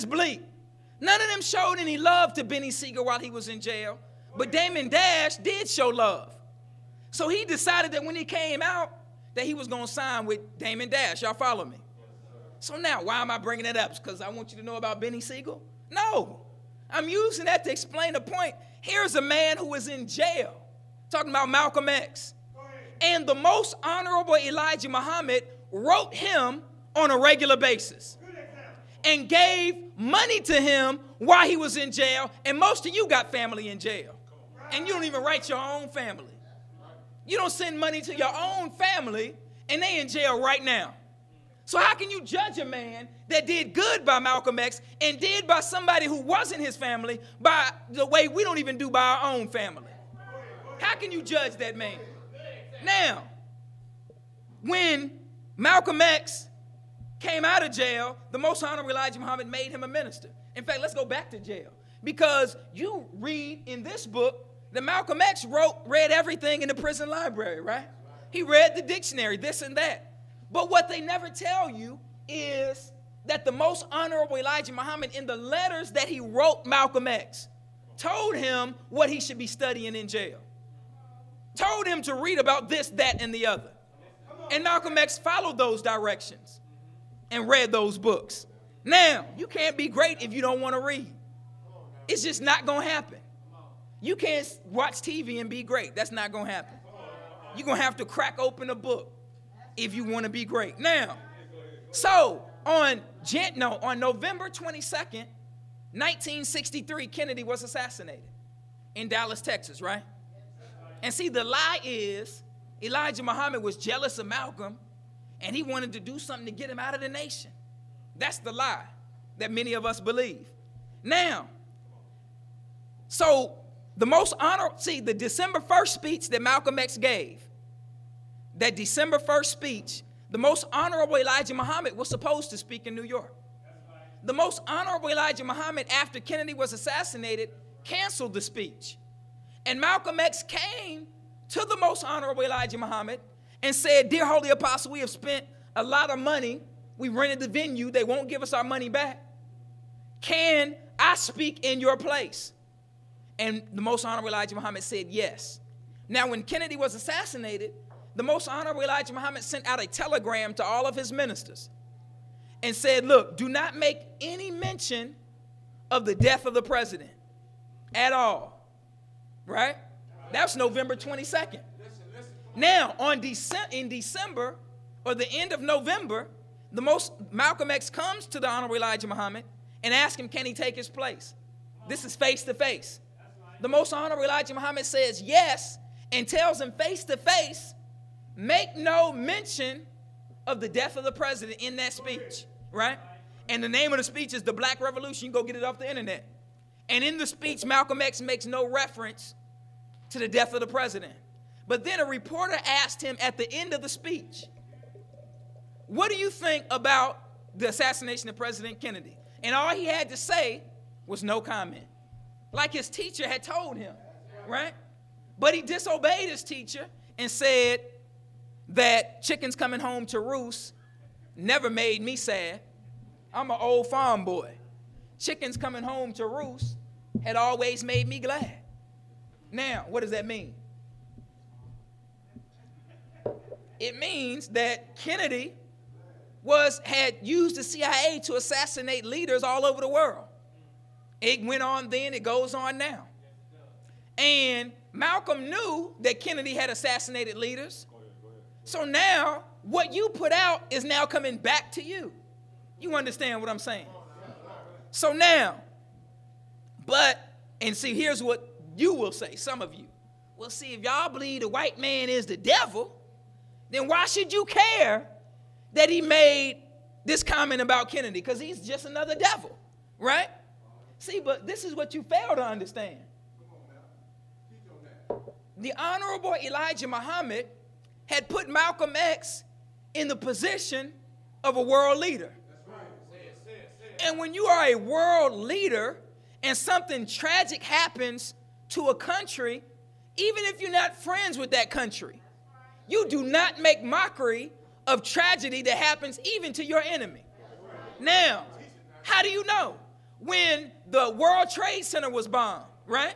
is bleak. None of them showed any love to Benny Siegel while he was in jail. But Damon Dash did show love. So he decided that when he came out, that he was going to sign with Damon Dash. Y'all follow me? So now, why am I bringing that up? Because I want you to know about Benny Siegel? No. I'm using that to explain a point. Here's a man who is in jail, talking about Malcolm X. And the most honorable Elijah Muhammad wrote him on a regular basis and gave money to him while he was in jail. And most of you got family in jail. And you don't even write your own family. You don't send money to your own family, and they in jail right now. So how can you judge a man that did good by Malcolm X and did by somebody who wasn't his family by the way we don't even do by our own family? How can you judge that man? Now, when Malcolm X came out of jail, the Most Honorable Elijah Muhammad made him a minister. In fact, let's go back to jail, because you read in this book that Malcolm X read everything in the prison library, right? He read the dictionary, this and that. But what they never tell you is that the Most Honorable Elijah Muhammad, in the letters that he wrote Malcolm X, told him what he should be studying in jail. Told him to read about this, that, and the other. And Malcolm X followed those directions and read those books. Now, you can't be great if you don't want to read. It's just not going to happen. You can't watch TV and be great. That's not going to happen. You're going to have to crack open a book if you want to be great. Now, so on November 22nd, 1963, Kennedy was assassinated in Dallas, Texas, right? And see, the lie is Elijah Muhammad was jealous of Malcolm, and he wanted to do something to get him out of the nation. That's the lie that many of us believe. Now, so the December 1st speech that Malcolm X gave, that December 1st speech, the Most Honorable Elijah Muhammad was supposed to speak in New York. The Most Honorable Elijah Muhammad, after Kennedy was assassinated, canceled the speech. And Malcolm X came to the Most Honorable Elijah Muhammad and said, "Dear Holy Apostle, we have spent a lot of money. We rented the venue. They won't give us our money back. Can I speak in your place?" And the Most Honorable Elijah Muhammad said yes. Now, when Kennedy was assassinated, the Most Honorable Elijah Muhammad sent out a telegram to all of his ministers and said, "Look, do not make any mention of the death of the president at all." Right? That's November 22nd. Now, in December, or the end of November, Malcolm X comes to the Honorable Elijah Muhammad and asks him, can he take his place? This is face-to-face. The Most Honorable Elijah Muhammad says yes and tells him face-to-face, make no mention of the death of the president in that speech. Right? And the name of the speech is The Black Revolution. You can go get it off the internet. And in the speech, Malcolm X makes no reference to the death of the president. But then a reporter asked him at the end of the speech, "What do you think about the assassination of President Kennedy?" And all he had to say was no comment. Like his teacher had told him, right? But he disobeyed his teacher and said that chickens coming home to roost never made me sad. I'm an old farm boy. Chickens coming home to roost had always made me glad. Now, what does that mean? It means that Kennedy had used the CIA to assassinate leaders all over the world. It went on then, it goes on now. And Malcolm knew that Kennedy had assassinated leaders. So now, what you put out is now coming back to you. You understand what I'm saying? So now, here's what you will say, some of you. Well, see, if y'all believe the white man is the devil, then why should you care that he made this comment about Kennedy? Because he's just another devil, right? See, but this is what you fail to understand. The Honorable Elijah Muhammad had put Malcolm X in the position of a world leader. And when you are a world leader and something tragic happens to a country, even if you're not friends with that country, you do not make mockery of tragedy that happens even to your enemy. Now, how do you know? when the World Trade Center was bombed, right?